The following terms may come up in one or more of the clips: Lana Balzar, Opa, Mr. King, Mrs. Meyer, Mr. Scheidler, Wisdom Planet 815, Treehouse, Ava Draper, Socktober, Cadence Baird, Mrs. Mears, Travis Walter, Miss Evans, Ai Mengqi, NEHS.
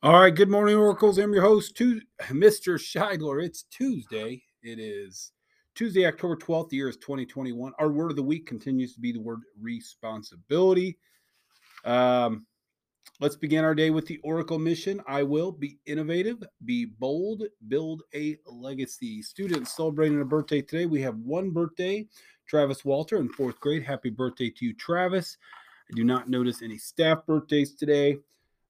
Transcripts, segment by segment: All right, good morning, Oracles. I'm your host, Mr. Scheidler. It's Tuesday. It is Tuesday, October 12th. The year is 2021. Our word of the week continues to be the word responsibility. Let's begin our day with the Oracle mission. I will be innovative, be bold, build a legacy. Students celebrating a birthday today. We have one birthday, Travis Walter in fourth grade. Happy birthday to you, Travis. I do not notice any staff birthdays today.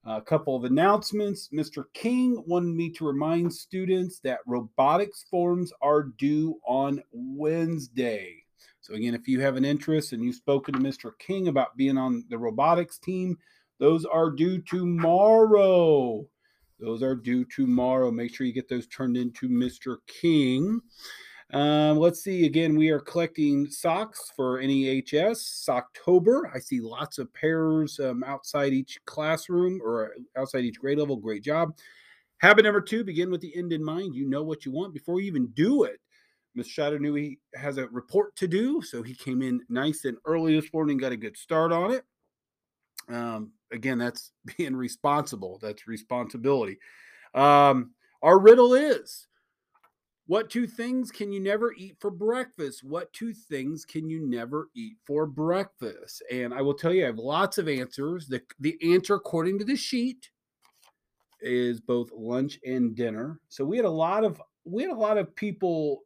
A couple of announcements. Mr. King wanted me to remind students that robotics forms are due on Wednesday. So again, if you have an interest and you've spoken to Mr. King about being on the robotics team, those are due tomorrow. Make sure you get those turned into Mr. King. Let's see. Again, we are collecting socks for NEHS Socktober. I see lots of pairs outside each classroom or outside each grade level. Great job. Habit number 2, begin with the end in mind. You know what you want before you even do it. Ms. Shatter knew he has a report to do, so he came in nice and early this morning, got a good start on it. Again, that's being responsible. That's responsibility. Our riddle is, what two things can you never eat for breakfast? And I will tell you, I have lots of answers. The answer, according to the sheet, is both lunch and dinner. So we had a lot of people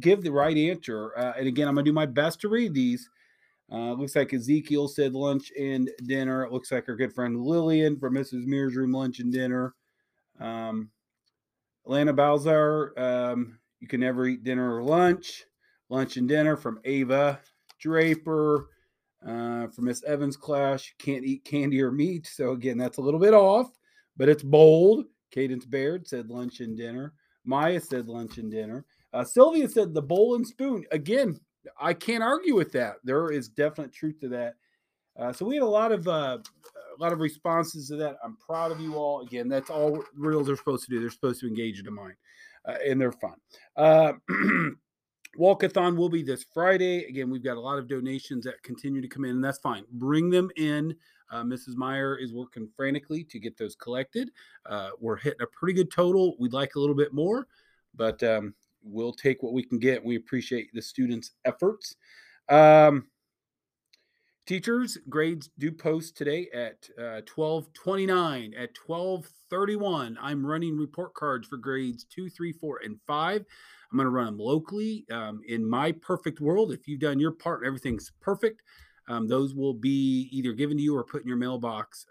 give the right answer. And again, I'm going to do my best to read these. Looks like Ezekiel said lunch and dinner. It looks like our good friend Lillian from Mrs. Mears' room, lunch and dinner. Lana Balzar, you can never eat dinner or lunch. Lunch and dinner from Ava Draper, from Miss Evans' class. You can't eat candy or meat. So, again, that's a little bit off, but it's bold. Cadence Baird said lunch and dinner. Maya said lunch and dinner. Sylvia said the bowl and spoon. Again, I can't argue with that. There is definite truth to that. So we had a lot of responses to that. I'm proud of you all. Again, that's all reels are supposed to do. They're supposed to engage you to mind, and they're fun. Walkathon will be this Friday. Again, we've got a lot of donations that continue to come in, and that's fine. Bring them in. Mrs. Meyer is working frantically to get those collected. We're hitting a pretty good total. We'd like a little bit more, but we'll take what we can get. We appreciate the students' efforts. Teachers, grades do post today at 12:29. At 12:31, I'm running report cards for grades 2, 3, 4, and 5. I'm going to run them locally. In my perfect world, if you've done your part and everything's perfect, those will be either given to you or put in your mailbox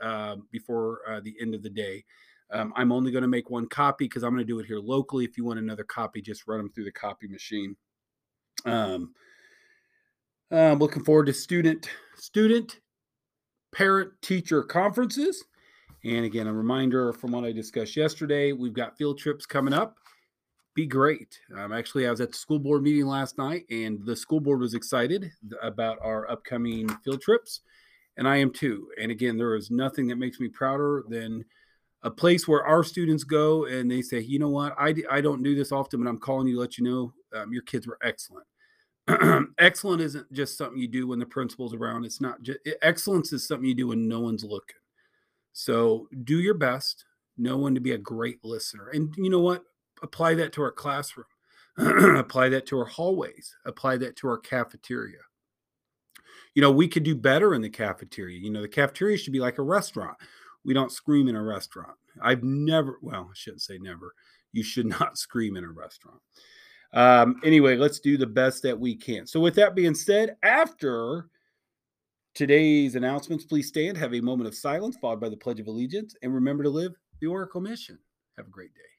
before the end of the day. I'm only going to make one copy because I'm going to do it here locally. If you want another copy, just run them through the copy machine. I'm looking forward to student, parent, teacher conferences. And again, a reminder from what I discussed yesterday, we've got field trips coming up. Be great. Actually, I was at the school board meeting last night, and the school board was excited about our upcoming field trips. And I am too. And again, there is nothing that makes me prouder than a place where our students go and they say, you know what, I don't do this often, but I'm calling you to let you know your kids were excellent. Excellent isn't just something you do when the principal's around. It's not just excellence is something you do when no one's looking. So do your best. Know when to be a great listener. And you know what? Apply that to our classroom. Apply that to our hallways. Apply that to our cafeteria. You know, we could do better in the cafeteria. You know, the cafeteria should be like a restaurant. We don't scream in a restaurant. I shouldn't say never. You should not scream in a restaurant. Anyway, let's do the best that we can. So with that being said, after today's announcements, please stand, have a moment of silence, followed by the Pledge of Allegiance, and remember to live the Oracle mission. Have a great day.